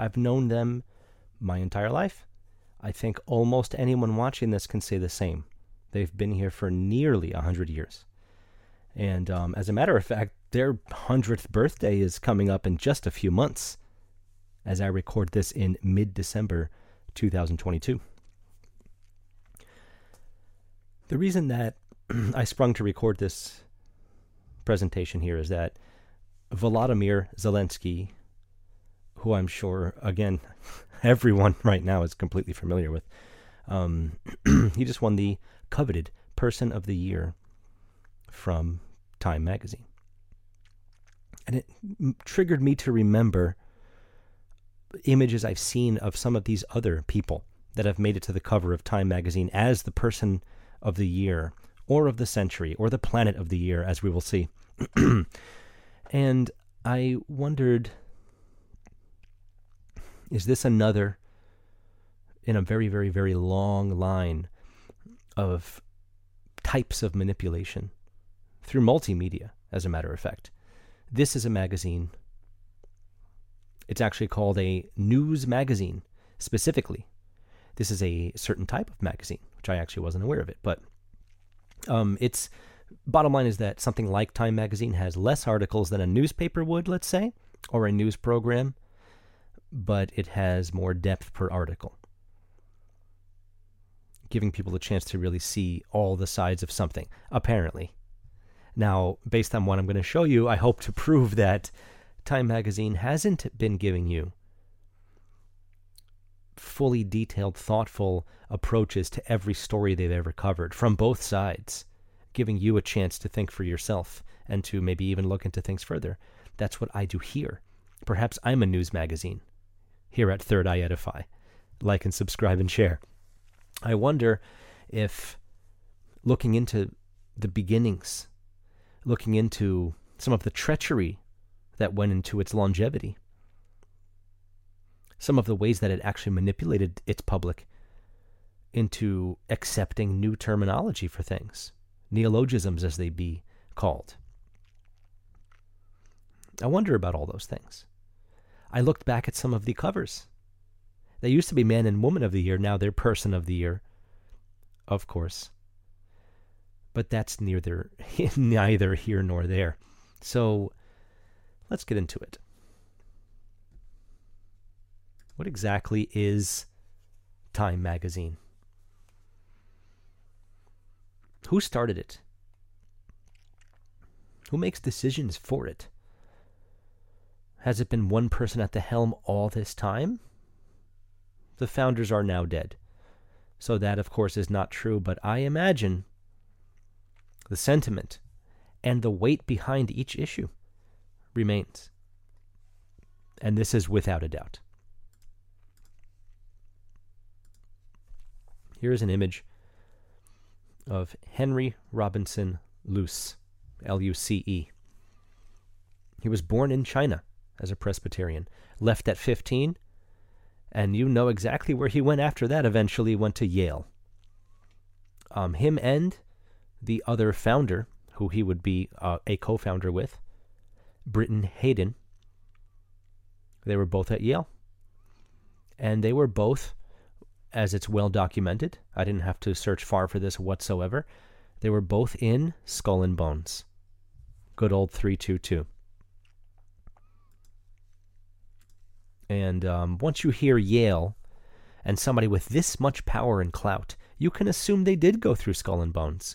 I've known them my entire life. I think almost anyone watching this can say the same. They've been here for nearly 100 years. And as a matter of fact, their 100th birthday is coming up in just a few months, as I record this in mid-December 2022. The reason that I sprung to record this presentation here is that Volodymyr Zelensky, who I'm sure, again, everyone right now is completely familiar with, he just won the coveted Person of the Year from Time Magazine. And it triggered me to remember images I've seen of some of these other people that have made it to the cover of Time Magazine as the Person of the Year, or of the Century, or the Planet of the Year, as we will see. And I wondered, is this another in a very, very, very long line of types of manipulation through multimedia, as a matter of fact? This is a magazine. It's actually called a news magazine, specifically. This is a certain type of magazine, which I actually wasn't aware of it. But its bottom line is that something like Time Magazine has less articles than a newspaper would, let's say, or a news program, but it has more depth per article, giving people the chance to really see all the sides of something, apparently. Now, based on what I'm going to show you, I hope to prove that Time Magazine hasn't been giving you fully detailed, thoughtful approaches to every story they've ever covered from both sides, giving you a chance to think for yourself and to maybe even look into things further. That's what I do here. Perhaps I'm a news magazine here at Third Eye Edify. Like and subscribe and share. I wonder if looking into the beginnings, looking into some of the treachery that went into its longevity, some of the ways that it actually manipulated its public into accepting new terminology for things, neologisms as they be called. I wonder about all those things. I looked back at some of the covers. They used to be Man and Woman of the Year. Now they're Person of the Year, of course. But that's neither here nor there. So let's get into it. What exactly is Time Magazine? Who started it? Who makes decisions for it? Has it been one person at the helm all this time? The founders are now dead. So that, of course, is not true, but I imagine the sentiment and the weight behind each issue remains. And this is without a doubt. Here is an image of Henry Robinson Luce, L-U-C-E. He was born in China as a Presbyterian, left at 15, and you know exactly where he went after that. Eventually went to Yale. Him and the other founder, who he would be a co-founder with, Britton Hadden, they were both at Yale. And they were both, as it's well documented, I didn't have to search far for this whatsoever, they were both in Skull and Bones. Good old 322. And once you hear Yale and somebody with this much power and clout, you can assume they did go through Skull and Bones.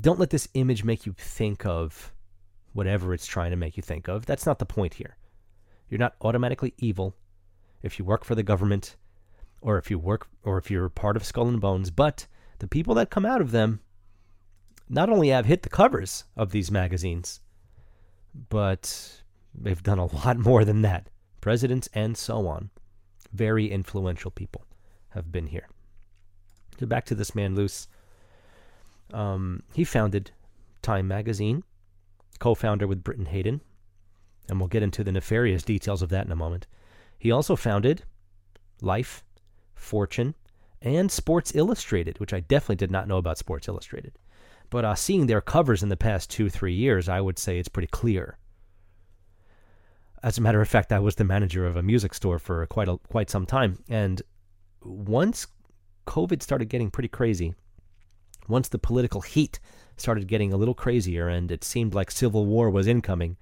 Don't let this image make you think of whatever it's trying to make you think of. That's not the point here. You're not automatically evil if you work for the government or if you're part of Skull and Bones, but the people that come out of them not only have hit the covers of these magazines, but they've done a lot more than that. Presidents and so on. Very influential people have been here. So back to this man, Luce. He founded Time Magazine, co-founder with Britton Hadden, and we'll get into the nefarious details of that in a moment. He also founded Life, Fortune, and Sports Illustrated, which I definitely did not know about Sports Illustrated. But seeing their covers in the past 2-3 years, I would say it's pretty clear. As a matter of fact, I was the manager of a music store for quite some time. And once COVID started getting pretty crazy, once the political heat started getting a little crazier and it seemed like civil war was incoming,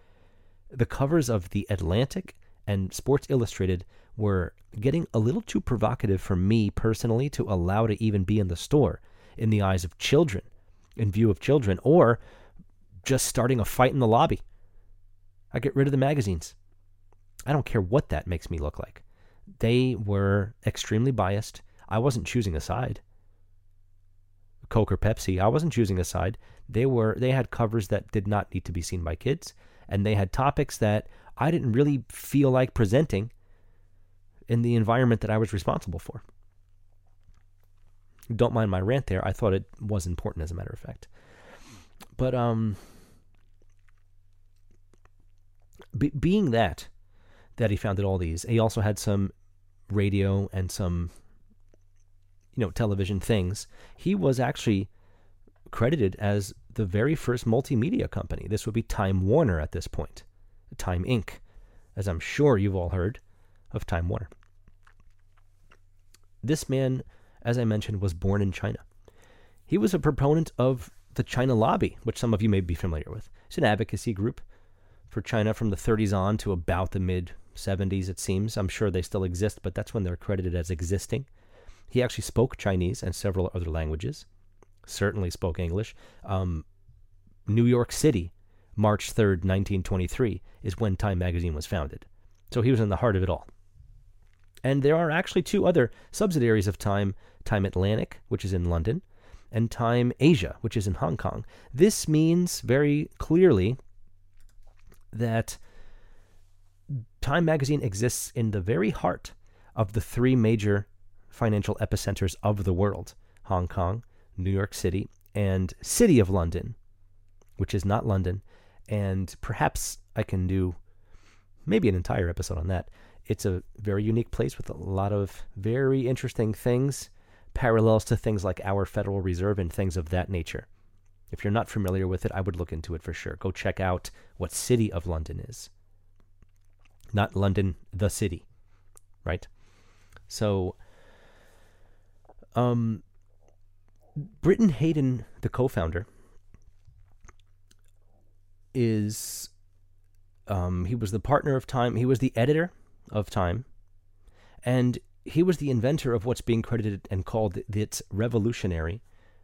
the covers of The Atlantic and Sports Illustrated were getting a little too provocative for me personally to allow to even be in the store in the eyes of children, in view of children, or just starting a fight in the lobby. I get rid of the magazines. I don't care what that makes me look like. They were extremely biased. I wasn't choosing a side. Coke or Pepsi, I wasn't choosing a side. They had covers that did not need to be seen by kids, and they had topics that I didn't really feel like presenting in the environment that I was responsible for. Don't mind my rant there. I thought it was important, as a matter of fact. But being that he founded all these, he also had some radio and some, television things. He was actually credited as the very first multimedia company. This would be Time Warner at this point, Time Inc., as I'm sure you've all heard of Time Warner. This man, as I mentioned, was born in China. He was a proponent of the China Lobby, which some of you may be familiar with. It's an advocacy group for China from the 30s on to about the mid-70s, it seems. I'm sure they still exist, but that's when they're credited as existing. He actually spoke Chinese and several other languages, certainly spoke English. New York City, March 3rd, 1923, is when Time Magazine was founded. So he was in the heart of it all. And there are actually two other subsidiaries of Time, Time Atlantic, which is in London, and Time Asia, which is in Hong Kong. This means very clearly that Time Magazine exists in the very heart of the three major financial epicenters of the world: Hong Kong, New York City, and City of London, which is not London. And perhaps I can do maybe an entire episode on that. It's a very unique place with a lot of very interesting things, parallels to things like our Federal Reserve and things of that nature. If you're not familiar with it, I would look into it for sure. Go check out what City of London is. Not London, the city, right? So, Britton Hadden, the co-founder, is he was the partner of Time. He was the editor of Time, and he was the inventor of what's being credited and called its revolutionary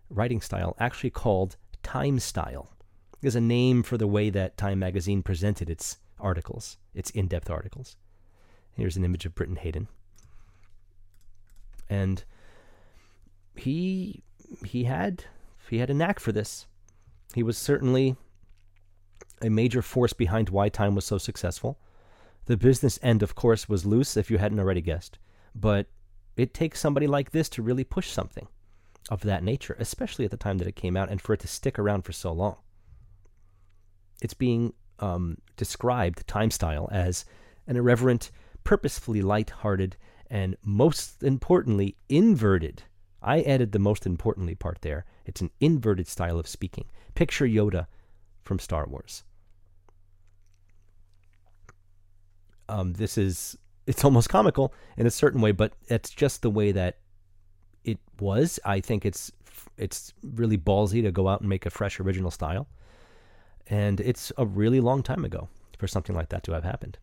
writing style, actually called Time Style. There's a name for the way that Time Magazine presented its articles, its in-depth articles. Here's an image of Britton Hadden, and he had a knack for this. He was certainly a major force behind why Time was so successful. The business end, of course, was loose, if you hadn't already guessed. But it takes somebody like this to really push something of that nature, especially at the time that it came out, and for it to stick around for so long. It's being described, Time Style, as an irreverent, purposefully lighthearted, and most importantly, inverted. I added the most importantly part there. It's an inverted style of speaking. Picture Yoda from Star Wars. It's almost comical in a certain way, but that's just the way that it was. I think it's really ballsy to go out and make a fresh original style. And it's a really long time ago for something like that to have happened.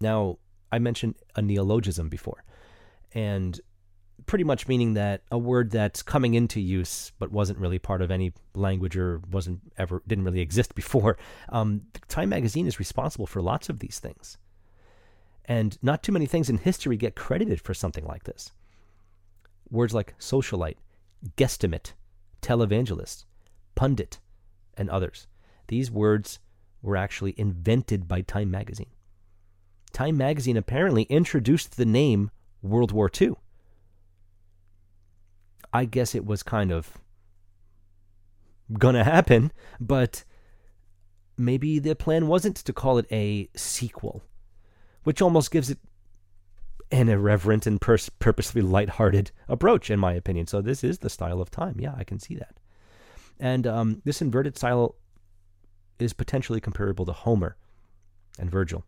Now, I mentioned a neologism before, and pretty much meaning that a word that's coming into use but wasn't really part of any language or didn't really exist before. Time Magazine is responsible for lots of these things. And not too many things in history get credited for something like this. Words like socialite, guesstimate, televangelist, pundit, and others. These words were actually invented by Time Magazine. Time Magazine apparently introduced the name World War II. I guess it was kind of gonna happen, but maybe the plan wasn't to call it a sequel, which almost gives it an irreverent and purposefully lighthearted approach, in my opinion. So this is the style of Time. Yeah, I can see that. And this inverted style is potentially comparable to Homer and Virgil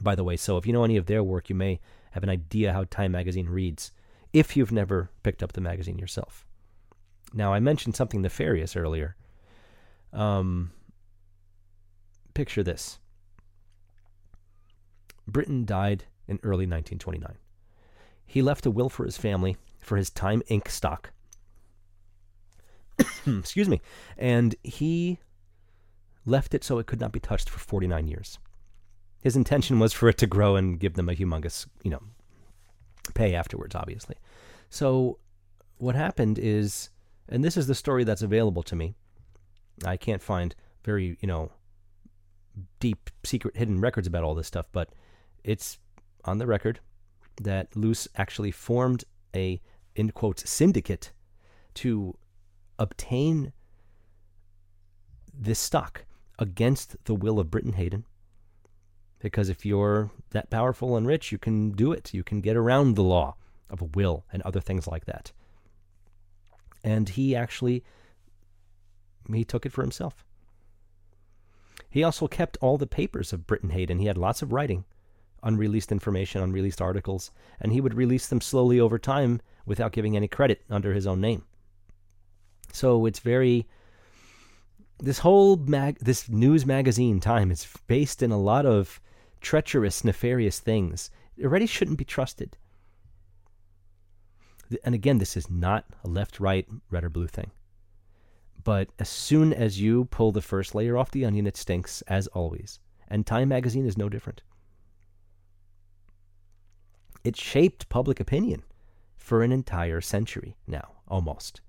by the way. So if you know any of their work, you may have an idea how Time Magazine reads if you've never picked up the magazine yourself. Now, I mentioned something nefarious earlier. Picture this. Britton died in early 1929. He left a will for his family for his Time Inc. stock. Excuse me. And he left it so it could not be touched for 49 years. His intention was for it to grow and give them a humongous, pay afterwards, obviously. So what happened is, and this is the story that's available to me. I can't find very, deep secret hidden records about all this stuff, but it's on the record that Luce actually formed a, in quotes, syndicate to obtain this stock against the will of Britton Hadden, because if you're that powerful and rich, you can do it. You can get around the law of a will and other things like that. And he actually, took it for himself. He also kept all the papers of Britton Hadden. He had lots of writing, unreleased information, unreleased articles, and he would release them slowly over time without giving any credit under his own name. So it's very... This news magazine, Time, is based in a lot of treacherous, nefarious things. It already shouldn't be trusted. And again, this is not a left-right, red or blue thing. But as soon as you pull the first layer off the onion, it stinks, as always. And Time Magazine is no different. It shaped public opinion for an entire century now, almost.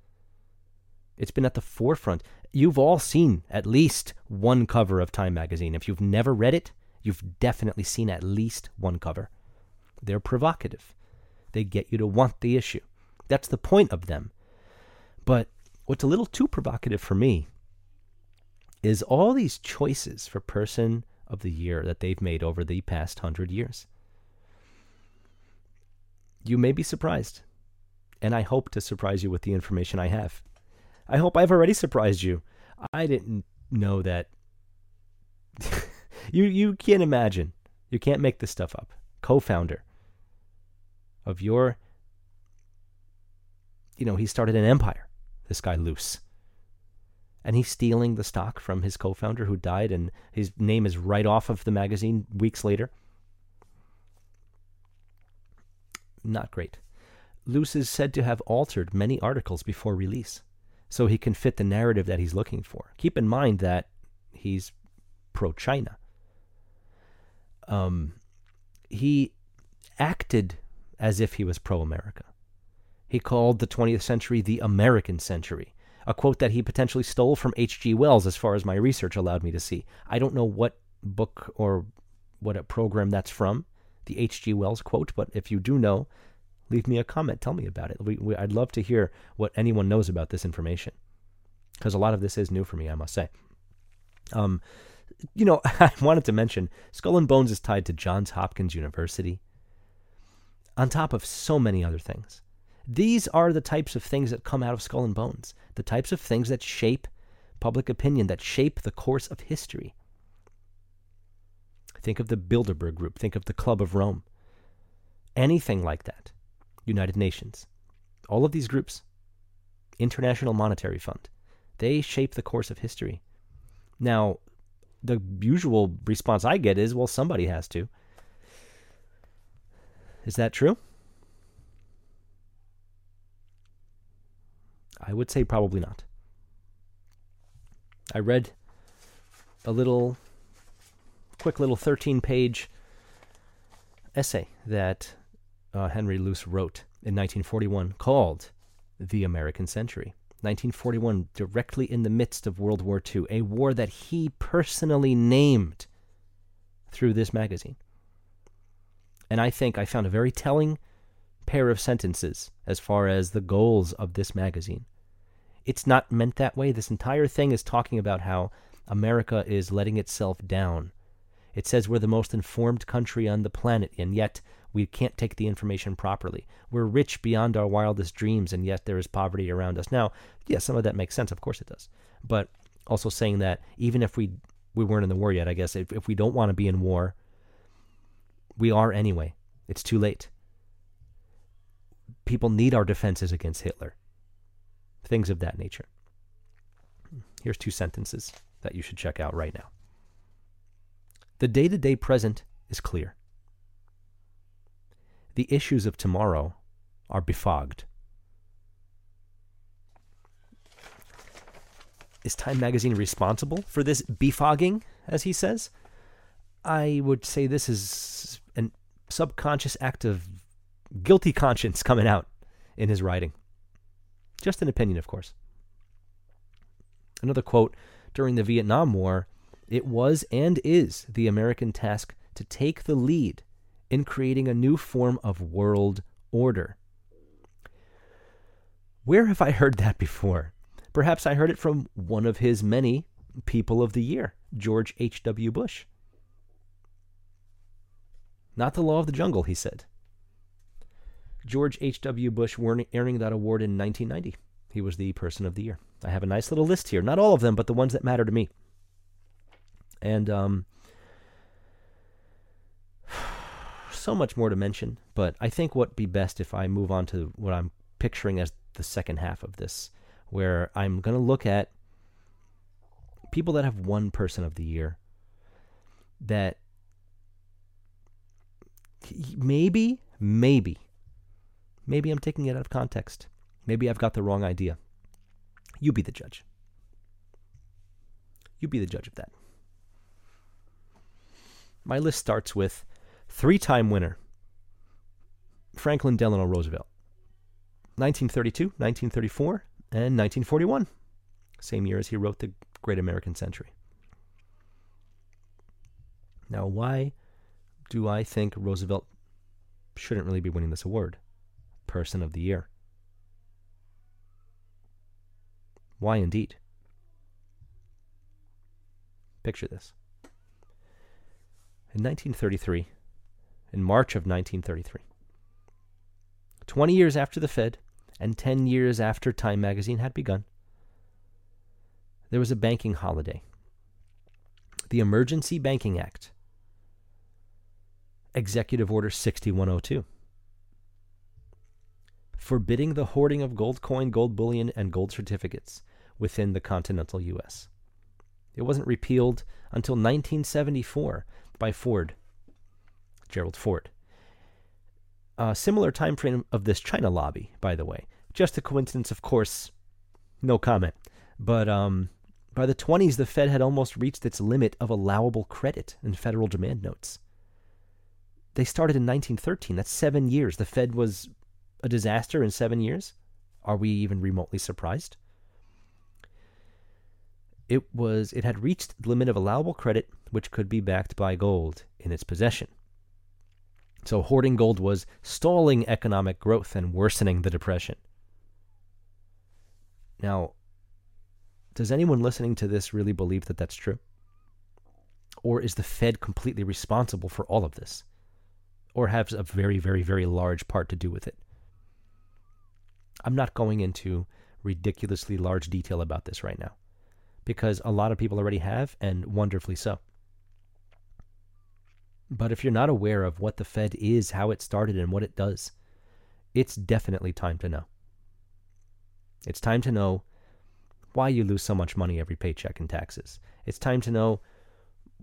It's been at the forefront. You've all seen at least one cover of Time Magazine. If you've never read it, you've definitely seen at least one cover. They're provocative. They get you to want the issue. That's the point of them. But what's a little too provocative for me is all these choices for Person of the Year that they've made over the past 100 years. You may be surprised, and I hope to surprise you with the information I have. I hope I've already surprised you. I didn't know that. You can't imagine. You can't make this stuff up. Co-founder of your... he started an empire, this guy Luce. And he's stealing the stock from his co-founder who died, and his name is right off of the magazine weeks later. Not great. Luce is said to have altered many articles before release, so he can fit the narrative that he's looking for. Keep in mind that he's pro-China. He acted as if he was pro-America. He called the 20th century the American century, a quote that he potentially stole from H.G. Wells, as far as my research allowed me to see. I don't know what book or what a program that's from, the H.G. Wells quote, but if you do know, leave me a comment. Tell me about it. I'd love to hear what anyone knows about this information, because a lot of this is new for me, I must say. I wanted to mention Skull and Bones is tied to Johns Hopkins University, on top of so many other things. These are the types of things that come out of Skull and Bones, the types of things that shape public opinion, that shape the course of history. Think of the Bilderberg Group. Think of the Club of Rome. Anything like that. United Nations. All of these groups, International Monetary Fund, they shape the course of history. Now, the usual response I get is, well, somebody has to. Is that true? I would say probably not. I read a quick little 13-page essay that Henry Luce wrote in 1941 called The American Century. 1941, directly in the midst of World War II, a war that he personally named through this magazine. And I think I found a very telling pair of sentences as far as the goals of this magazine. It's not meant that way. This entire thing is talking about how America is letting itself down. It says we're the most informed country on the planet, and yet we can't take the information properly. We're rich beyond our wildest dreams, and yet there is poverty around us. Now, yeah, some of that makes sense. Of course it does. But also saying that even if we weren't in the war yet, I guess, if we don't want to be in war, We are anyway. It's too late. People need our defenses against Hitler. Things of that nature. Here's two sentences that you should check out right now. The day-to-day present is clear. The issues of tomorrow are befogged. Is Time Magazine responsible for this befogging, as he says? I would say this is a subconscious act of guilty conscience coming out in his writing. Just an opinion, of course. Another quote, during the Vietnam War, it was and is the American task to take the lead in creating a new form of world order. Where have I heard that before? Perhaps I heard it from one of his many people of the year, George H.W. Bush. Not the law of the jungle, he said. George H.W. Bush won earning that award in 1990. He was the person of the year. I have a nice little list here. Not all of them, but the ones that matter to me. And so much more to mention, but I think what'd be best if I move on to what I'm picturing as the second half of this, where I'm going to look at people that have one person of the year that maybe I'm taking it out of context. Maybe I've got the wrong idea. You be the judge. You be the judge of that. My list starts with three-time winner, Franklin Delano Roosevelt, 1932, 1934, and 1941, same year as he wrote The Great American Century. Now, why do I think Roosevelt shouldn't really be winning this award, Person of the Year? Why indeed? Picture this. In March of 1933, 20 years after the Fed and 10 years after Time Magazine had begun, there was a banking holiday. The Emergency Banking Act, Executive Order 6102, forbidding the hoarding of gold coin, gold bullion, and gold certificates within the continental U.S. It wasn't repealed until 1974 by Gerald Ford. A similar time frame of this China lobby, by the way. Just a coincidence, of course, no comment. But by the 20s, the Fed had almost reached its limit of allowable credit in federal demand notes. They started in 1913. That's 7 years. The Fed was a disaster in 7 years. Are we even remotely surprised? It had reached the limit of allowable credit, which could be backed by gold in its possession. So hoarding gold was stalling economic growth and worsening the Depression. Now, does anyone listening to this really believe that that's true? Or is the Fed completely responsible for all of this? Or has a very, very, very large part to do with it? I'm not going into ridiculously large detail about this right now, because a lot of people already have, and wonderfully so. But if you're not aware of what the Fed is, how it started, and what it does, it's definitely time to know. It's time to know why you lose so much money every paycheck in taxes. It's time to know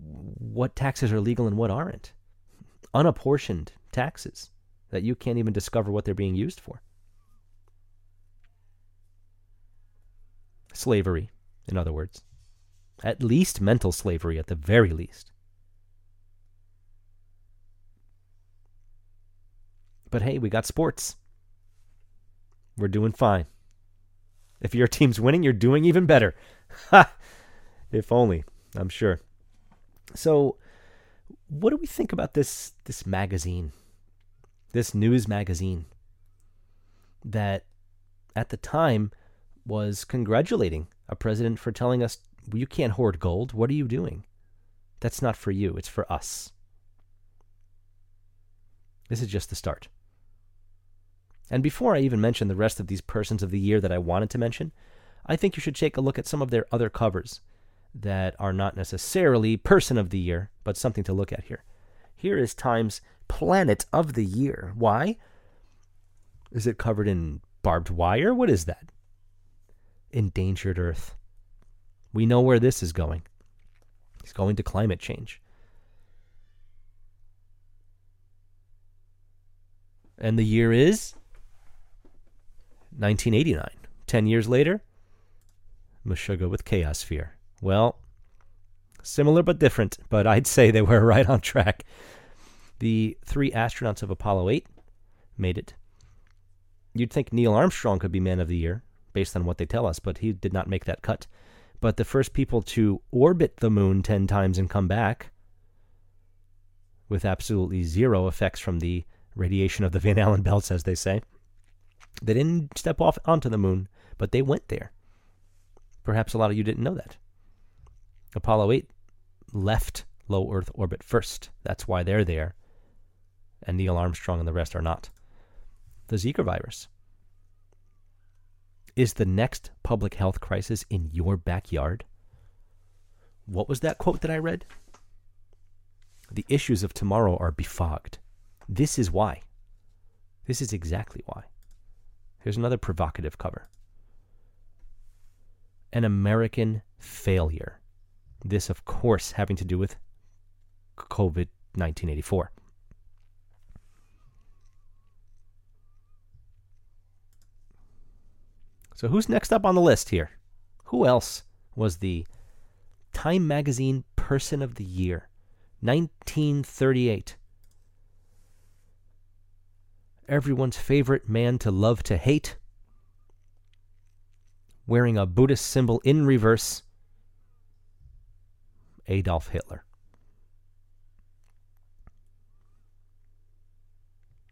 what taxes are legal and what aren't. Unapportioned taxes that you can't even discover what they're being used for. Slavery, in other words. At least mental slavery, at the very least. But hey, we got sports. We're doing fine. If your team's winning, you're doing even better. Ha! If only, I'm sure. So, what do we think about this magazine? This news magazine that, at the time, was congratulating a president for telling us, you can't hoard gold. What are you doing? That's not for you. It's for us. This is just the start. And before I even mention the rest of these persons of the year that I wanted to mention, I think you should take a look at some of their other covers that are not necessarily person of the year, but something to look at here. Here is Time's planet of the year. Why? Is it covered in barbed wire? What is that? Endangered Earth. We know where this is going. It's going to climate change. And the year is 1989. 10 years later, Meshuggah with chaos fear. Well, similar but different, but I'd say they were right on track. The three astronauts of Apollo 8 made it. You'd think Neil Armstrong could be Man of the Year, based on what they tell us, but he did not make that cut. But the first people to orbit the moon 10 times and come back with absolutely zero effects from the radiation of the Van Allen belts, as they say. They didn't step off onto the moon, but they went there. Perhaps a lot of you didn't know that. Apollo 8 left low Earth orbit first. That's why they're there. And Neil Armstrong and the rest are not. The Zika virus is the next public health crisis in your backyard. What was that quote that I read? The issues of tomorrow are befogged. This is why. This is exactly why. Here's another provocative cover. An American failure. This, of course, having to do with COVID 1984. So who's next up on the list here? Who else was the Time Magazine Person of the Year? 1938. Everyone's favorite man to love to hate, wearing a Buddhist symbol in reverse, Adolf Hitler.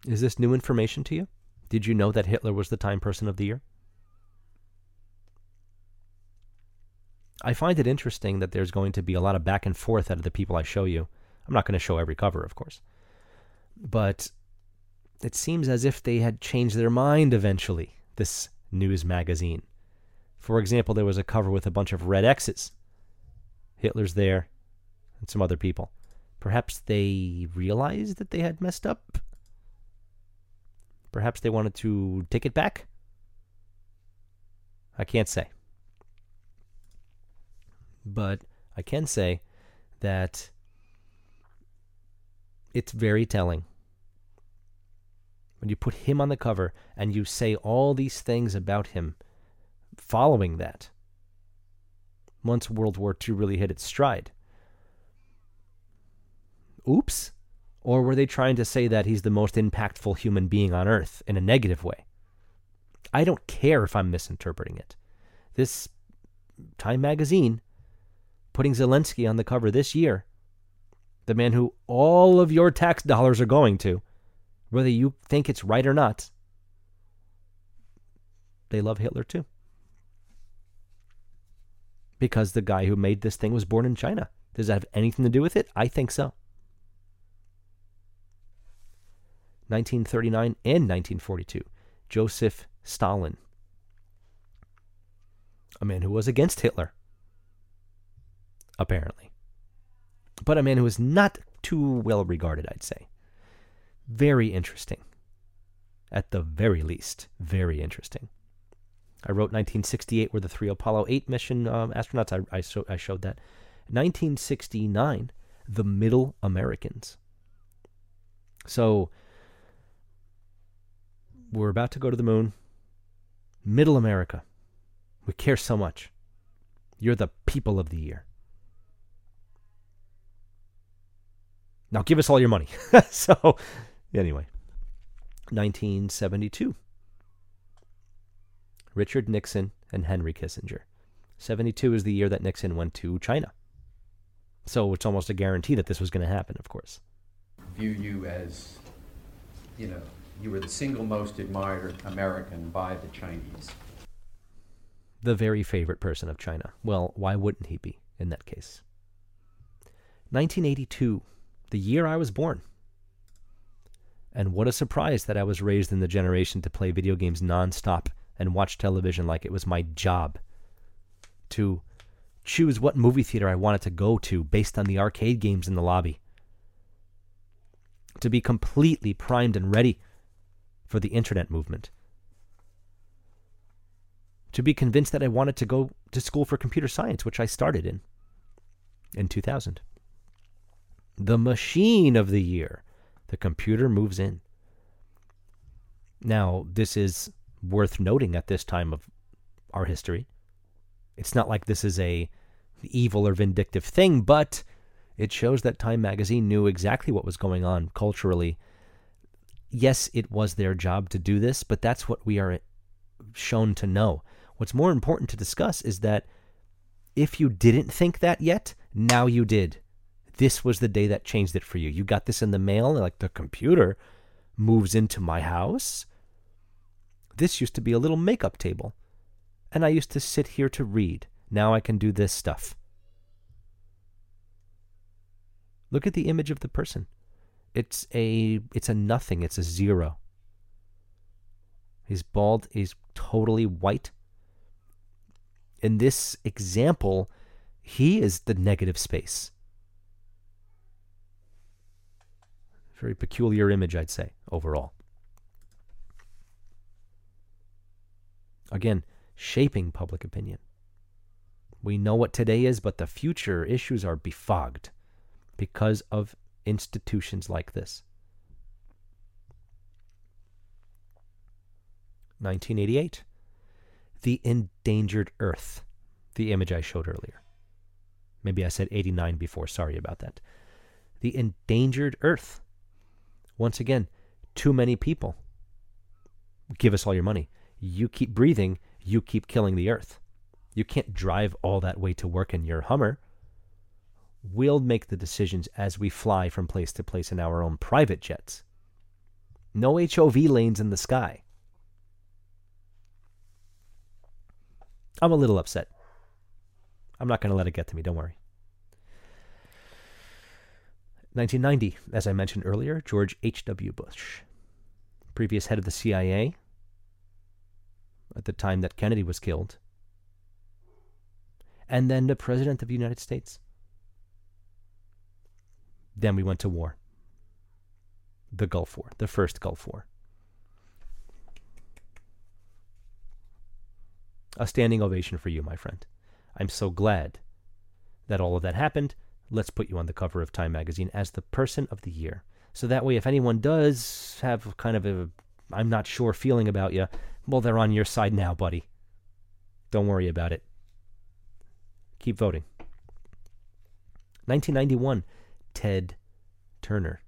Is this new information to you? Did you know that Hitler was the Time Person of the Year? I find it interesting that there's going to be a lot of back and forth out of the people I show you. I'm not going to show every cover, of course. But it seems as if they had changed their mind eventually, this news magazine. For example, there was a cover with a bunch of red X's. Hitler's there, and some other people. Perhaps they realized that they had messed up? Perhaps they wanted to take it back? I can't say. But I can say that it's very telling. When you put him on the cover and you say all these things about him following that, once World War II really hit its stride. Oops? Or were they trying to say that he's the most impactful human being on Earth in a negative way? I don't care if I'm misinterpreting it. This Time Magazine putting Zelensky on the cover this year, the man who all of your tax dollars are going to, whether you think it's right or not, they love Hitler too. Because the guy who made this thing was born in China. Does that have anything to do with it? I think so. 1939 and 1942, Joseph Stalin, a man who was against Hitler, apparently, but a man who was not too well regarded, I'd say. Very interesting. At the very least, very interesting. I wrote 1968 were the three Apollo 8 mission astronauts. I showed that. 1969, the Middle Americans. So we're about to go to the moon. Middle America. We care so much. You're the people of the year. Now give us all your money. So anyway, 1972. Richard Nixon and Henry Kissinger. 72 is the year that Nixon went to China. So it's almost a guarantee that this was going to happen, of course. View you as, you were the single most admired American by the Chinese. The very favorite person of China. Well, why wouldn't he be in that case? 1982, the year I was born. And what a surprise that I was raised in the generation to play video games nonstop and watch television like it was my job, to choose what movie theater I wanted to go to based on the arcade games in the lobby, to be completely primed and ready for the internet movement. To be convinced that I wanted to go to school for computer science, which I started in 2000. The machine of the year, the computer moves in. Now, this is worth noting at this time of our history. It's not like this is a evil or vindictive thing, but it shows that Time Magazine knew exactly what was going on culturally. Yes, it was their job to do this, but that's what we are shown to know. What's more important to discuss is that if you didn't think that yet, now you did. This was the day that changed it for you. You got this in the mail, like the computer moves into my house. This used to be a little makeup table, and I used to sit here to read. Now I can do this stuff. Look at the image of the person. It's a nothing. It's a zero. He's bald. He's totally white. In this example, he is the negative space. Very peculiar image, I'd say, overall. Again, shaping public opinion. We know what today is, but the future issues are befogged because of institutions like this. 1988. The endangered Earth. The image I showed earlier. Maybe I said 89 before. Sorry about that. The endangered Earth. Once again, too many people. Give us all your money. You keep breathing, you keep killing the earth. You can't drive all that way to work in your Hummer. We'll make the decisions as we fly from place to place in our own private jets. No HOV lanes in the sky. I'm a little upset. I'm not going to let it get to me, don't worry. 1990, as I mentioned earlier, George H.W. Bush, previous head of the CIA at the time that Kennedy was killed, and then the President of the United States. Then we went to war. The Gulf War, the first Gulf War. A standing ovation for you, my friend. I'm so glad that all of that happened. Let's put you on the cover of Time Magazine as the person of the year. So that way, if anyone does have kind of a, I'm not sure feeling about you, well, they're on your side now, buddy. Don't worry about it. Keep voting. 1991, Ted Turner.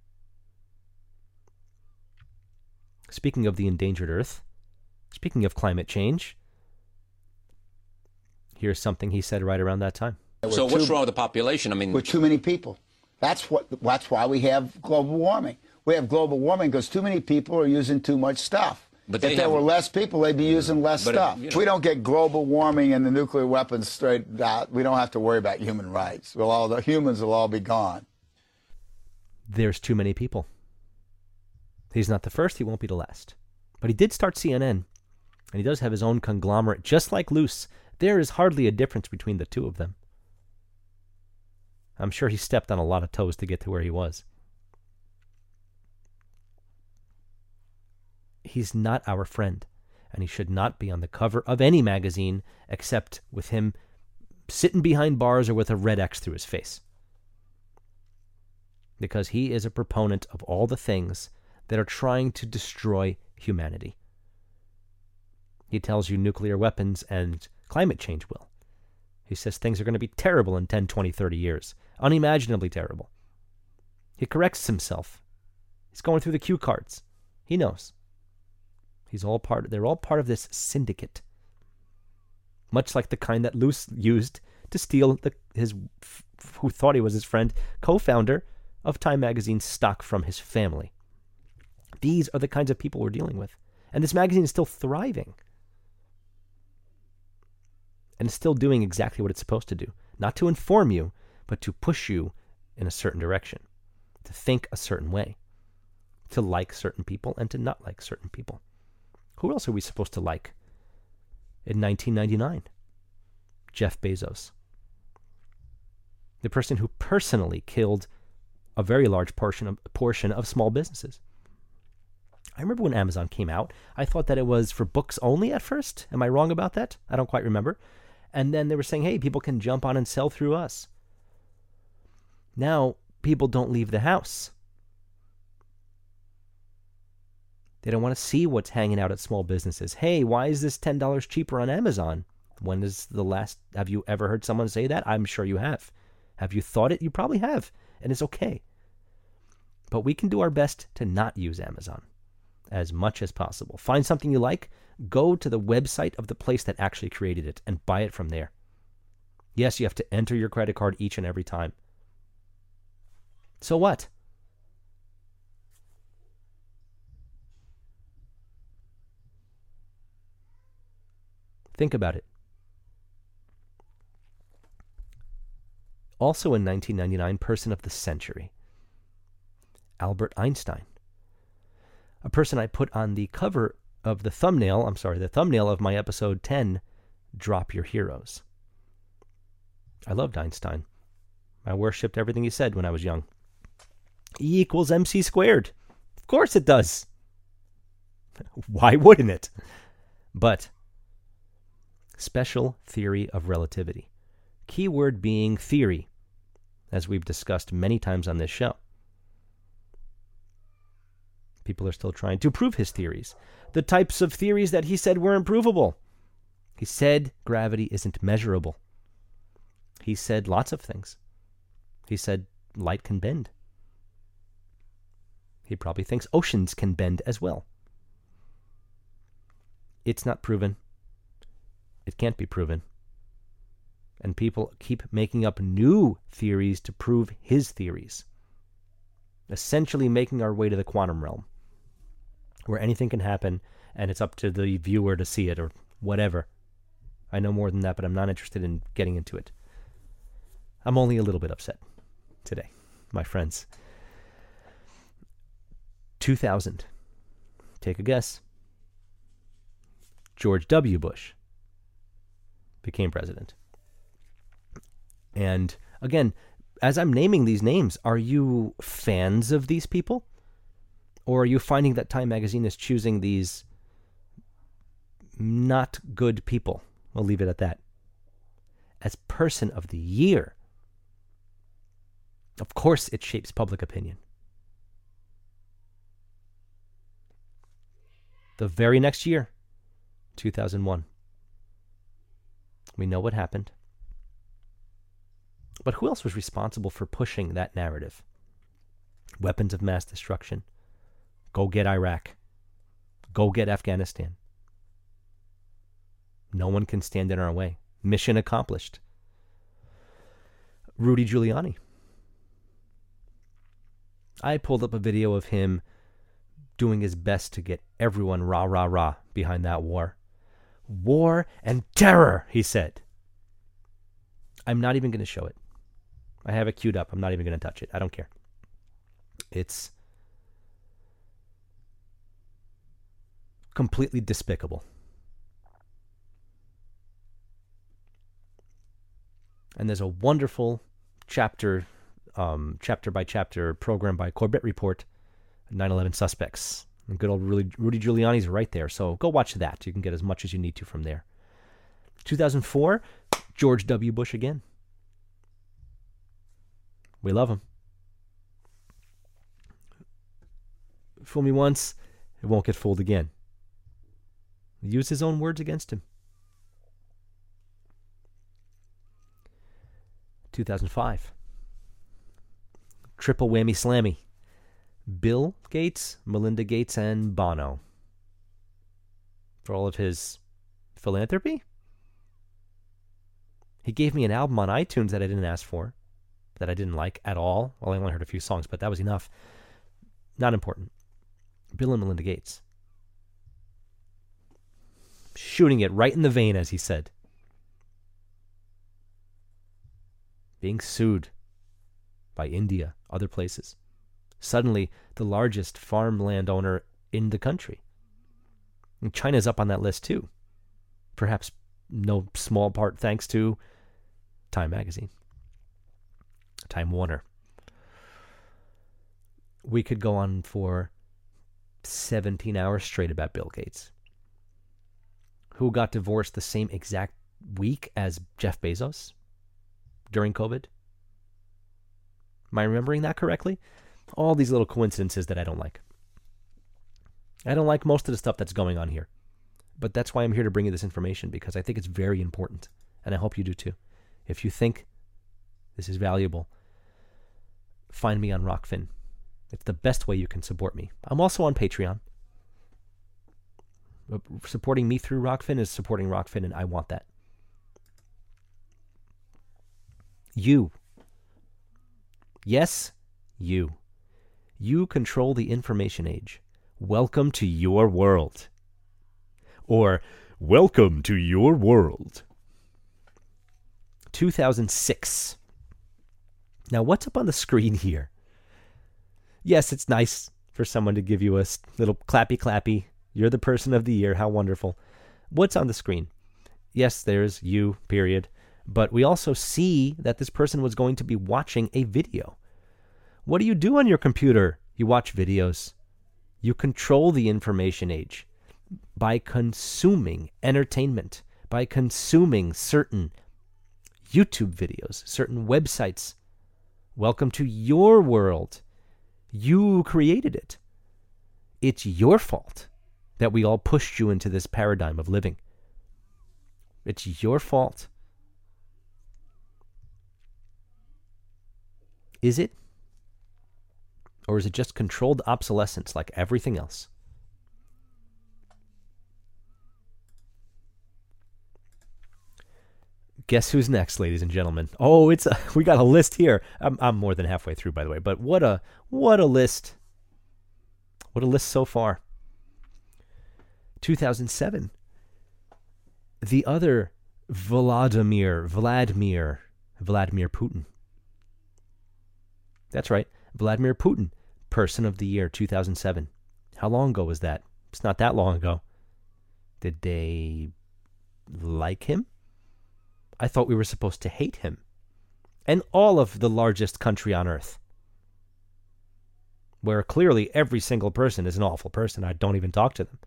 Speaking of the endangered Earth, speaking of climate change, here's something he said right around that time. So what's wrong with the population? I mean, we're too many people. That's why we have global warming. We have global warming because too many people are using too much stuff. But if there were less people, they'd be using less stuff. If we don't get global warming and the nuclear weapons straightened out, we don't have to worry about human rights. The humans will all be gone. There's too many people. He's not the first. He won't be the last. But he did start CNN, and he does have his own conglomerate, just like Luce. There is hardly a difference between the two of them. I'm sure he stepped on a lot of toes to get to where he was. He's not our friend, and he should not be on the cover of any magazine except with him sitting behind bars or with a red X through his face. Because he is a proponent of all the things that are trying to destroy humanity. He tells you nuclear weapons and climate change will. He says things are going to be terrible in 10, 20, 30 years. Unimaginably terrible. He corrects himself. He's going through the cue cards. He knows. They're all part of this syndicate. Much like the kind that Luce used to steal who thought he was his friend, co-founder of Time Magazine's stock from his family. These are the kinds of people we're dealing with. And this magazine is still thriving. And it's still doing exactly what it's supposed to do. Not to inform you, but to push you in a certain direction. To think a certain way. To like certain people and to not like certain people. Who else are we supposed to like? In 1999, Jeff Bezos. The person who personally killed a very large portion of small businesses. I remember when Amazon came out, I thought that it was for books only at first. Am I wrong about that? I don't quite remember. And then they were saying, hey, people can jump on and sell through us. Now, people don't leave the house. They don't want to see what's hanging out at small businesses. Hey, why is this $10 cheaper on Amazon? When is the last... Have you ever heard someone say that? I'm sure you have. Have you thought it? You probably have. And it's okay. But we can do our best to not use Amazon as much as possible. Find something you like, go to the website of the place that actually created it and buy it from there. Yes, you have to enter your credit card each and every time. So what? Think about it. Also in 1999, person of the century, Albert Einstein. A person I put on the cover of the thumbnail of my episode 10, Drop Your Heroes. I loved Einstein. I worshipped everything he said when I was young. E equals MC squared. Of course it does. Why wouldn't it? But special theory of relativity. Keyword being theory, as we've discussed many times on this show. People are still trying to prove his theories. The types of theories that he said were improvable. He said gravity isn't measurable. He said lots of things. He said light can bend. He probably thinks oceans can bend as well. It's not proven. It can't be proven. And people keep making up new theories to prove his theories. Essentially making our way to the quantum realm, where anything can happen, and it's up to the viewer to see it, or whatever. I know more than that, but I'm not interested in getting into it. I'm only a little bit upset today, my friends. 2000. Take a guess. George W. Bush became president. And again, as I'm naming these names, are you fans of these people? Or are you finding that Time Magazine is choosing these not good people? We'll leave it at that. As Person of the Year, of course it shapes public opinion. The very next year, 2001. We know what happened. But who else was responsible for pushing that narrative? Weapons of mass destruction. Go get Iraq. Go get Afghanistan. No one can stand in our way. Mission accomplished. Rudy Giuliani. I pulled up a video of him doing his best to get everyone rah, rah, rah behind that war. War and terror, he said. I'm not even going to show it. I have it queued up. I'm not even going to touch it. I don't care. It's completely despicable. And there's a wonderful chapter by chapter program by Corbett Report, 9/11 Suspects. And good old Rudy Giuliani's right there. So go watch that. You can get as much as you need to from there. 2004, George W. Bush again. We love him. Fool me once, it won't get fooled again. Use his own words against him. 2005. Triple whammy slammy. Bill Gates, Melinda Gates, and Bono. For all of his philanthropy? He gave me an album on iTunes that I didn't ask for. That I didn't like at all. Well, I only heard a few songs, but that was enough. Not important. Bill and Melinda Gates. Shooting it right in the vein, as he said. Being sued by India, other places. Suddenly, the largest farmland owner in the country. And China's up on that list, too. Perhaps no small part thanks to Time Magazine. Time Warner. We could go on for 17 hours straight about Bill Gates, who got divorced the same exact week as Jeff Bezos during COVID. Am I remembering that correctly? All these little coincidences that I don't like. I don't like most of the stuff that's going on here. But that's why I'm here to bring you this information, because I think it's very important. And I hope you do too. If you think this is valuable, find me on Rockfin. It's the best way you can support me. I'm also on Patreon. Supporting me through Rockfin is supporting Rockfin, and I want that. You. Yes, you. You control the information age. Welcome to your world. Or, welcome to your world. 2006. Now, what's up on the screen here? Yes, it's nice for someone to give you a little clappy. You're the person of the year. How wonderful. What's on the screen? Yes, there's you, period. But we also see that this person was going to be watching a video. What do you do on your computer? You watch videos. You control the information age by consuming entertainment, by consuming certain YouTube videos, certain websites. Welcome to your world. You created it. It's your fault that we all pushed you into this paradigm of living. It's your fault. Is it? Or is it just controlled obsolescence like everything else? Guess who's next, ladies and gentlemen? Oh, we got a list here. I'm more than halfway through, by the way. But what a list. What a list so far. 2007. The other Vladimir Putin. That's right. Vladimir Putin, Person of the Year, 2007. How long ago was that? It's not that long ago. Did they like him? I thought we were supposed to hate him. And all of the largest country on earth, where clearly every single person is an awful person. I don't even talk to them.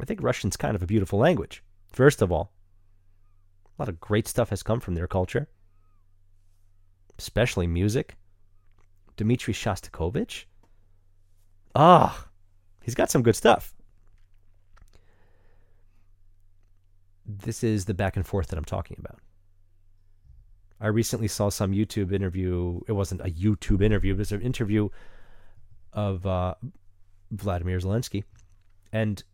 I think Russian's kind of a beautiful language. First of all, a lot of great stuff has come from their culture. Especially music. Dmitri Shostakovich. He's got some good stuff. This is the back and forth that I'm talking about. I recently saw some YouTube interview. It wasn't a YouTube interview. It was an interview of Vladimir Zelensky. And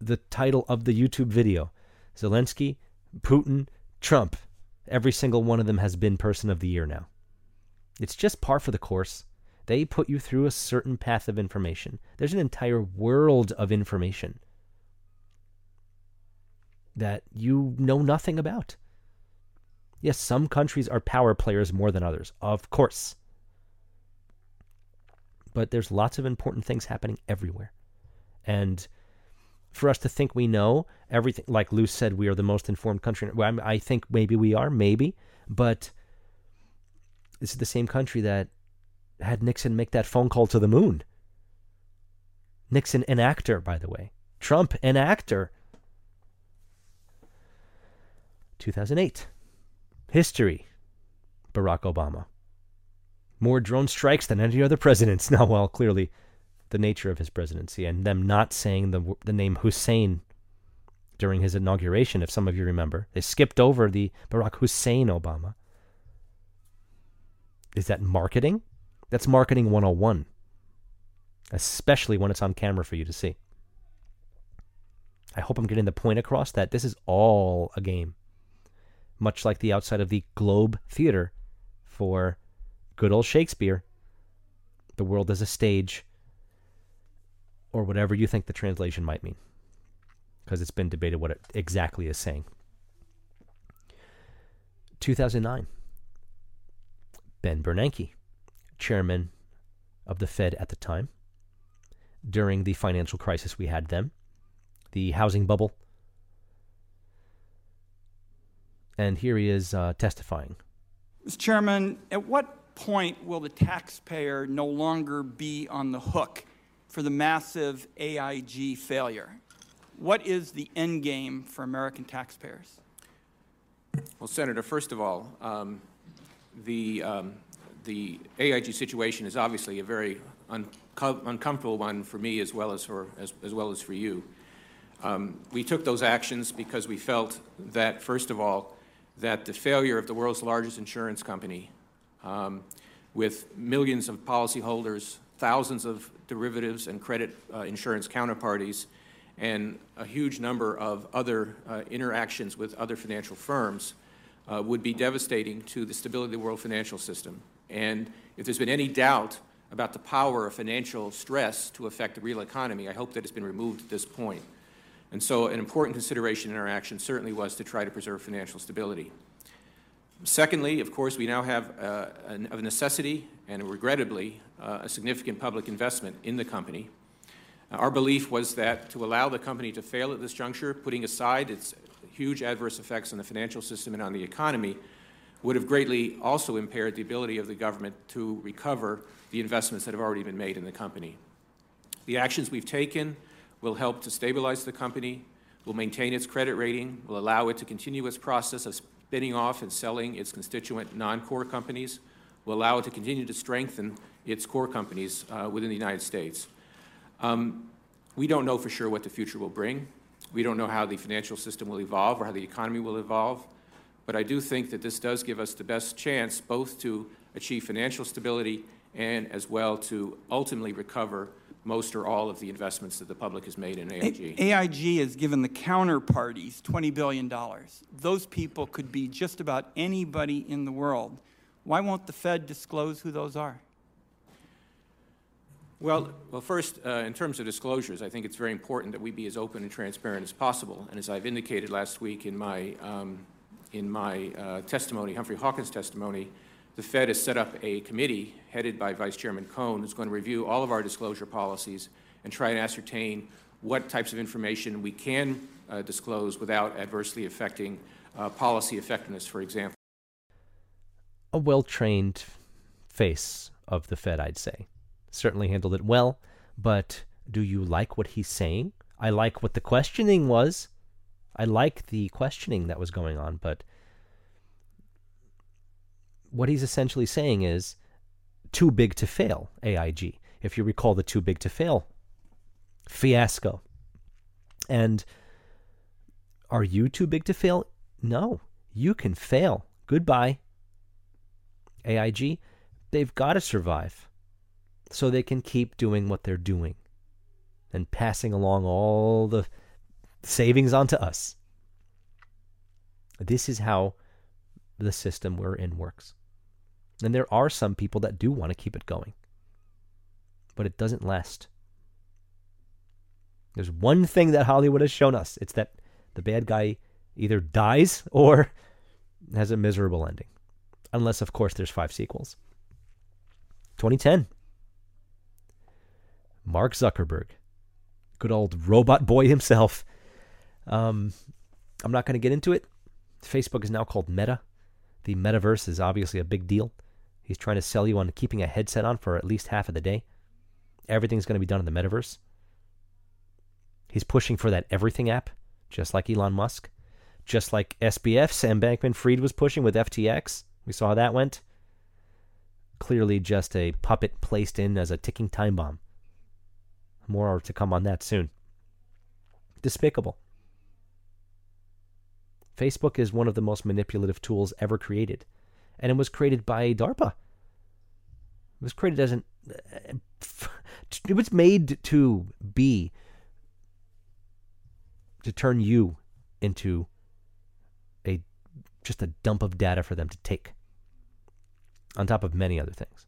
the title of the YouTube video, Zelensky, Putin, Trump. Every single one of them has been Person of the Year now. It's just par for the course. They put you through a certain path of information. There's an entire world of information that you know nothing about. Yes, some countries are power players more than others, of course. But there's lots of important things happening everywhere. And for us to think we know everything, like Luce said, we are the most informed country. I think maybe we are, maybe, but this is the same country that had Nixon make that phone call to the moon. Nixon, an actor, by the way. Trump, an actor. 2008. History. Barack Obama. More drone strikes than any other presidents. Now, well, clearly the nature of his presidency and them not saying the name Hussein during his inauguration, if some of you remember. They skipped over the Barack Hussein Obama. Is that marketing? That's marketing 101, especially when it's on camera for you to see. I hope I'm getting the point across that this is all a game, much like the outside of the Globe Theater for good old Shakespeare. The world is a stage, or whatever you think the translation might mean, because it's been debated what it exactly is saying. 2009, Ben Bernanke, chairman of the Fed at the time, during the financial crisis we had then, the housing bubble, and here he is testifying. Mr. Chairman, at what point will the taxpayer no longer be on the hook for the massive AIG failure? What is the end game for American taxpayers? Well, Senator, first of all, the AIG situation is obviously a very uncomfortable one for me as well as for, as well as for you. We took those actions because we felt that, first of all, that the failure of the world's largest insurance company, with millions of policyholders, thousands of derivatives and credit insurance counterparties, and a huge number of other interactions with other financial firms, would be devastating to the stability of the world financial system. And if there's been any doubt about the power of financial stress to affect the real economy, I hope that it's been removed at this point. And so an important consideration in our action certainly was to try to preserve financial stability. Secondly, of course, we now have a necessity and regrettably a significant public investment in the company. Our belief was that to allow the company to fail at this juncture, putting aside its huge adverse effects on the financial system and on the economy, would have greatly also impaired the ability of the government to recover the investments that have already been made in the company. The actions we've taken will help to stabilize the company, will maintain its credit rating, will allow it to continue its process of spinning off and selling its constituent non-core companies, will allow it to continue to strengthen its core companies within the United States. We don't know for sure what the future will bring. We don't know how the financial system will evolve or how the economy will evolve, but I do think that this does give us the best chance both to achieve financial stability and as well to ultimately recover most or all of the investments that the public has made in AIG. AIG has given the counterparties $20 billion. Those people could be just about anybody in the world. Why won't the Fed disclose who those are? Well, first, in terms of disclosures, I think it's very important that we be as open and transparent as possible. And as I've indicated last week in my testimony, Humphrey Hawkins' testimony, the Fed has set up a committee headed by Vice Chairman Cohn who's going to review all of our disclosure policies and try and ascertain what types of information we can disclose without adversely affecting policy effectiveness, for example. A well-trained face of the Fed, I'd say. Certainly handled it well, but do you like what he's saying? I like what the questioning was. I like the questioning that was going on, but what he's essentially saying is too big to fail, AIG. If you recall the too big to fail fiasco. And are you too big to fail? No, you can fail. Goodbye. AIG, they've got to survive so they can keep doing what they're doing and passing along all the savings onto us. This is how the system we're in works. And there are some people that do want to keep it going, but it doesn't last. There's one thing that Hollywood has shown us. It's that the bad guy either dies or has a miserable ending. Unless, of course, there's 5 sequels. 2010. Mark Zuckerberg. Good old robot boy himself. I'm not going to get into it. Facebook is now called Meta. The metaverse is obviously a big deal. He's trying to sell you on keeping a headset on for at least half of the day. Everything's going to be done in the metaverse. He's pushing for that everything app, just like Elon Musk, just like SBF, Sam Bankman-Fried was pushing with FTX. We saw how that went. Clearly just a puppet placed in as a ticking time bomb. More are to come on that soon. Despicable. Facebook is one of the most manipulative tools ever created, and it was created by DARPA. It was created as it was made to turn you into just a dump of data for them to take, on top of many other things.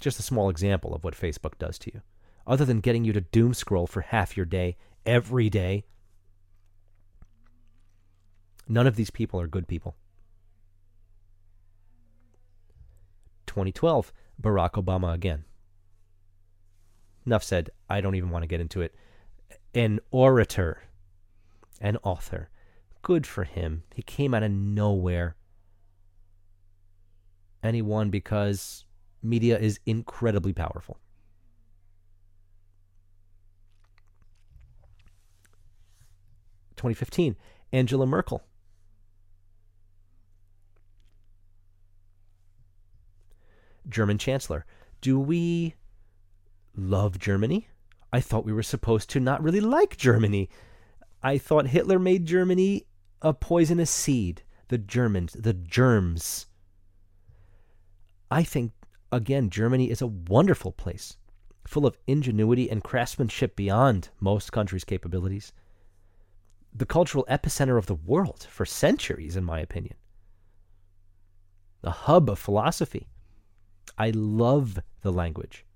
Just a small example of what Facebook does to you. Other than getting you to doom scroll for half your day, every day, none of these people are good people. 2012, Barack Obama again. Enough said, I don't even want to get into it. An orator, an author. Good for him. He came out of nowhere. anyone because media is incredibly powerful. . 2015, Angela Merkel. German Chancellor. Do we love Germany? I thought we were supposed to not really like Germany. I thought Hitler made Germany a poisonous seed. The Germans, the germs. I think, again, Germany is a wonderful place, full of ingenuity and craftsmanship beyond most countries' capabilities. The cultural epicenter of the world for centuries, in my opinion. The hub of philosophy. I love the language.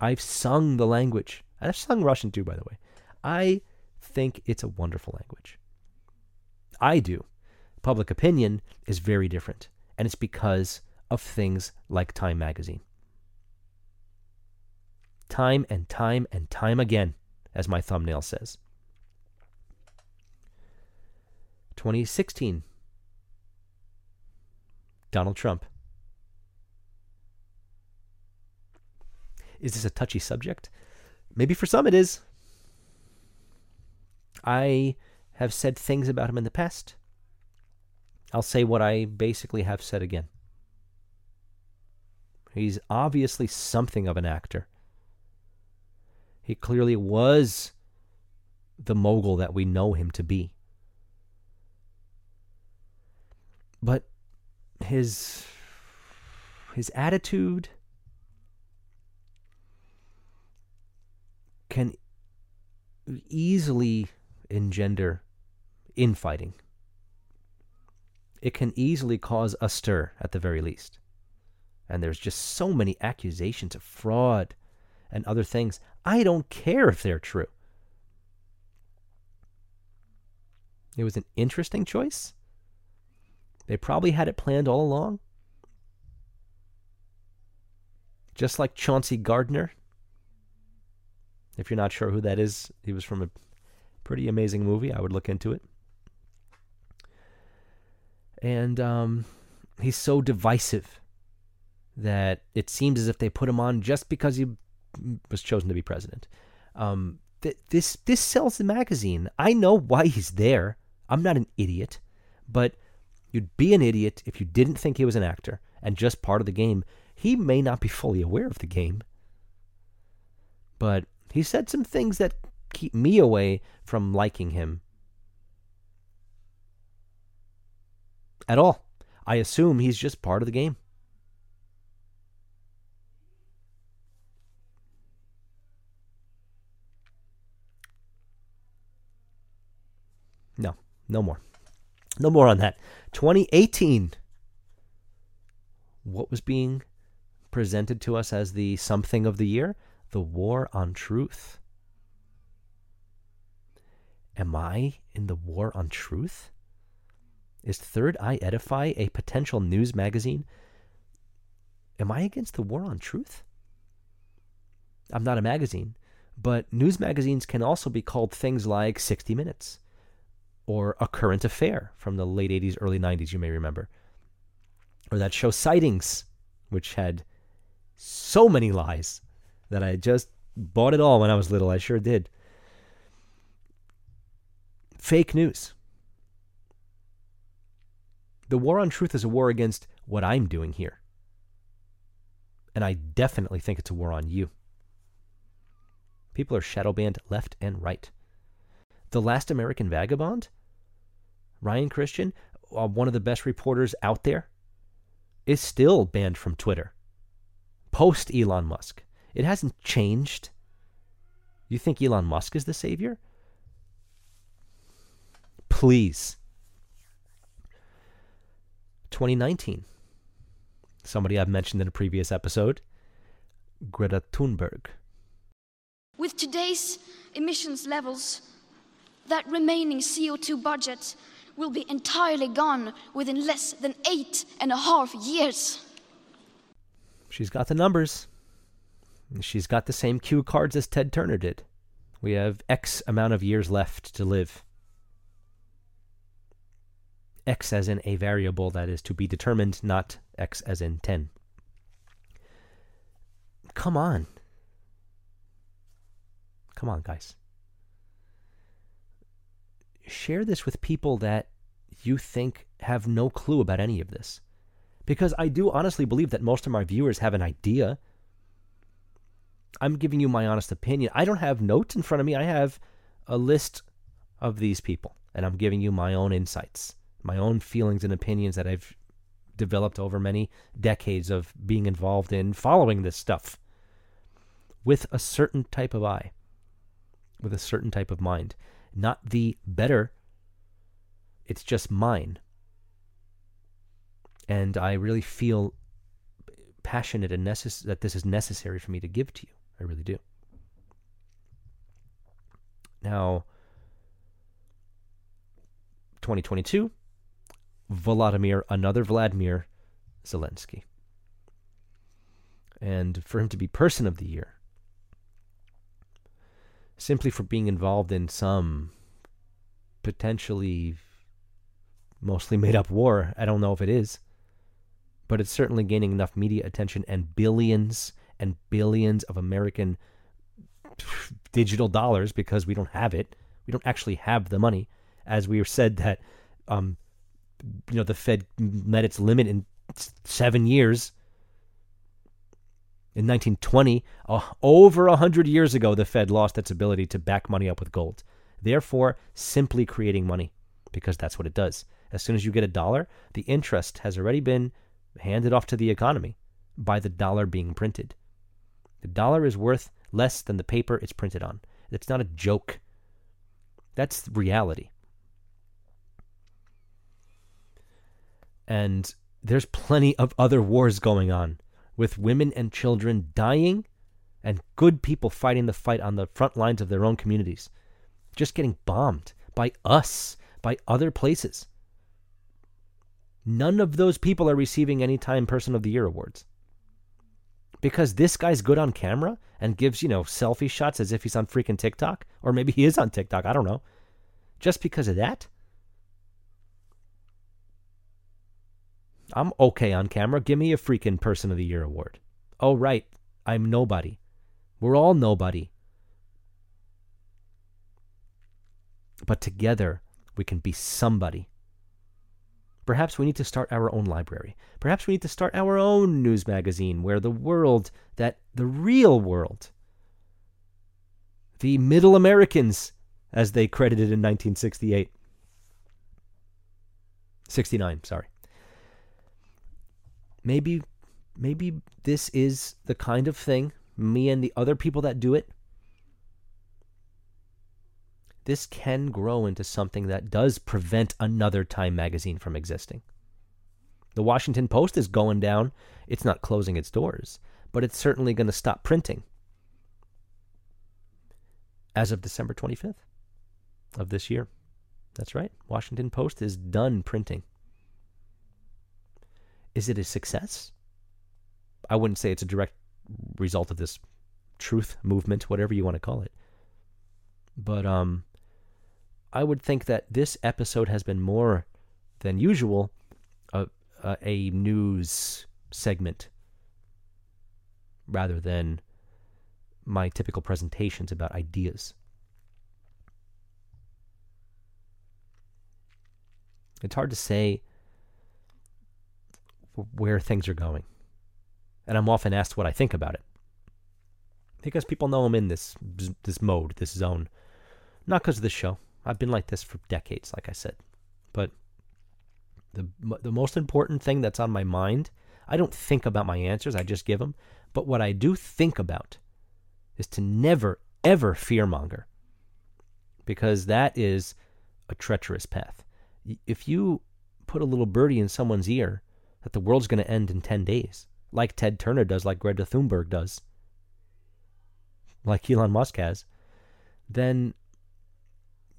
I've sung the language. I've sung Russian too, by the way. I think it's a wonderful language. I do. Public opinion is very different, and it's because of things like Time Magazine. Time and time and time again, as my thumbnail says. 2016. Donald Trump. Is this a touchy subject? Maybe for some it is. I have said things about him in the past. I'll say what I basically have said again. He's obviously something of an actor. He clearly was the mogul that we know him to be. But his attitude can easily engender infighting. It can easily cause a stir, at the very least. And there's just so many accusations of fraud and other things. I don't care if they're true. It was an interesting choice. They probably had it planned all along. Just like Chauncey Gardner. If you're not sure who that is, he was from a pretty amazing movie. I would look into it. And he's so divisive that it seems as if they put him on just because he was chosen to be president. This sells the magazine. I know why he's there. I'm not an idiot. But you'd be an idiot if you didn't think he was an actor and just part of the game. He may not be fully aware of the game. But he said some things that keep me away from liking him at all. I assume he's just part of the game. No, no more. No more on that. 2018. What was being presented to us as the something of the year? The war on truth. Am I in the war on truth? Is Third Eye Edify a potential news magazine? Am I against the war on truth? I'm not a magazine, but news magazines can also be called things like 60 Minutes or A Current Affair from the late 80s, early 90s, you may remember. Or that show Sightings, which had so many lies that I just bought it all when I was little. I sure did. Fake news. The war on truth is a war against what I'm doing here. And I definitely think it's a war on you. People are shadow banned left and right. The Last American Vagabond, Ryan Christian, one of the best reporters out there, is still banned from Twitter. Post Elon Musk. It hasn't changed. You think Elon Musk is the savior? Please. 2019. Somebody I've mentioned in a previous episode, Greta Thunberg. With today's emissions levels, that remaining CO2 budget will be entirely gone within less than 8.5 years. She's got the numbers. She's got the same cue cards as Ted Turner did. We have X amount of years left to live. x as in a variable that is to be determined, not x as in 10. Come on. Come on, guys. Share this with people that you think have no clue about any of this. Because I do honestly believe that most of my viewers have an idea. I'm giving you my honest opinion. I don't have notes in front of me. I have a list of these people, and I'm giving you my own insights, my own feelings and opinions that I've developed over many decades of being involved in following this stuff with a certain type of eye, with a certain type of mind. Not the better, it's just mine. And I really feel passionate and that this is necessary for me to give to you. I really do. Now, 2022, another Vladimir Zelensky. And for him to be Person of the Year, simply for being involved in some potentially mostly made-up war, I don't know if it is, but it's certainly gaining enough media attention and billions of American digital dollars, because we don't have it. We don't actually have the money. As we said that, the Fed met its limit in 7 years. In 1920, over 100 years ago, the Fed lost its ability to back money up with gold. Therefore, simply creating money, because that's what it does. As soon as you get a dollar, the interest has already been handed off to the economy by the dollar being printed. The dollar is worth less than the paper it's printed on. It's not a joke. That's reality. And there's plenty of other wars going on, with women and children dying and good people fighting the fight on the front lines of their own communities, just getting bombed by us, by other places. None of those people are receiving any Time Person of the Year awards, because this guy's good on camera and gives, selfie shots as if he's on freaking TikTok, or maybe he is on TikTok, I don't know. Just because of that? I'm okay on camera. Give me a freaking Person of the Year award. Oh, right. I'm nobody. We're all nobody. But together, we can be somebody. Perhaps we need to start our own library. Perhaps we need to start our own news magazine where the real world, the middle Americans, as they credited in 1969. Maybe this is the kind of thing, me and the other people that do it, this can grow into something that does prevent another Time magazine from existing. The Washington Post is going down. It's not closing its doors, but it's certainly going to stop printing as of December 25th of this year. That's right. Washington Post is done printing. Is it a success? I wouldn't say it's a direct result of this truth movement, whatever you want to call it. But I would think that this episode has been more than usual a news segment rather than my typical presentations about ideas. It's hard to say where things are going. And I'm often asked what I think about it, because people know I'm in this mode, this zone. Not because of the show. I've been like this for decades, like I said. But the most important thing that's on my mind, I don't think about my answers. I just give them. But what I do think about is to never, ever fearmonger, because that is a treacherous path. If you put a little birdie in someone's ear that the world's going to end in 10 days, like Ted Turner does, like Greta Thunberg does, like Elon Musk has, then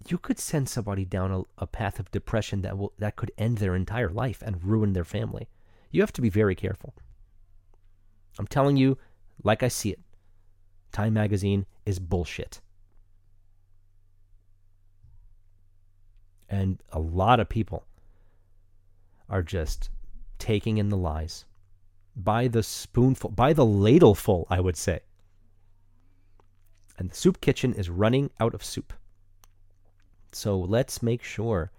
you could send somebody down a path of depression that could end their entire life and ruin their family. You have to be very careful. I'm telling you, like I see it, Time Magazine is bullshit. And a lot of people are just taking in the lies by the spoonful, by the ladleful, I would say. And the soup kitchen is running out of soup. So let's make sure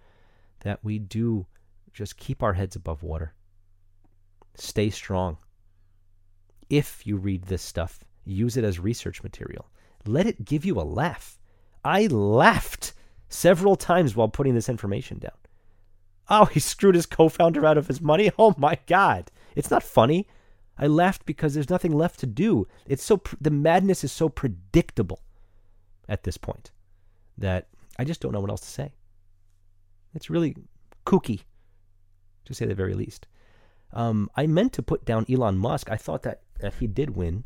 that we do just keep our heads above water. Stay strong. If you read this stuff, use it as research material. Let it give you a laugh. I laughed several times while putting this information down. Oh, he screwed his co-founder out of his money? Oh my God. It's not funny. I laughed because there's nothing left to do. It's so the madness is so predictable at this point that I just don't know what else to say. It's really kooky, to say the very least. I meant to put down Elon Musk. I thought that if he did win.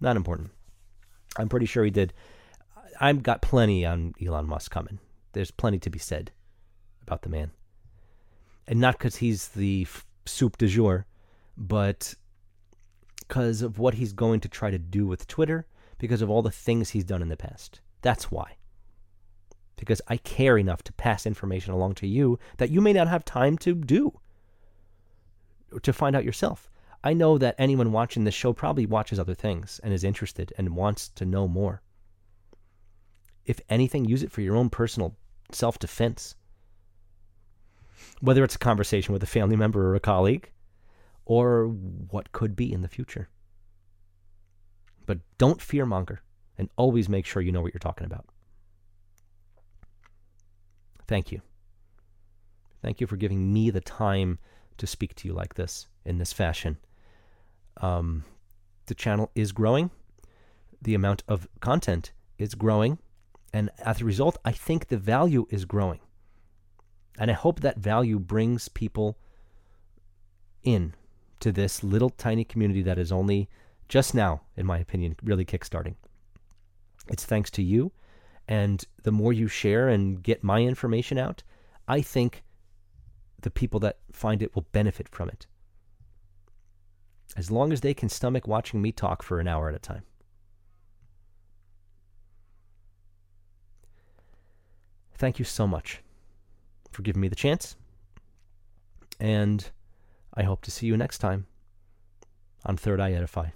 Not important. I'm pretty sure he did. I've got plenty on Elon Musk coming. There's plenty to be said about the man. And not because he's the soup du jour, but because of what he's going to try to do with Twitter, because of all the things he's done in the past. That's why. Because I care enough to pass information along to you that you may not have time to do, or to find out yourself. I know that anyone watching this show probably watches other things and is interested and wants to know more. If anything, use it for your own personal self-defense. Whether it's a conversation with a family member or a colleague, or what could be in the future. But don't fearmonger, and always make sure you know what you're talking about. Thank you. Thank you for giving me the time to speak to you like this, in this fashion. The channel is growing. The amount of content is growing. And as a result, I think the value is growing. And I hope that value brings people in to this little tiny community that is only just now, in my opinion, really kickstarting. It's thanks to you. And the more you share and get my information out, I think the people that find it will benefit from it. As long as they can stomach watching me talk for an hour at a time. Thank you so much for giving me the chance. And I hope to see you next time on Third Eye Edify.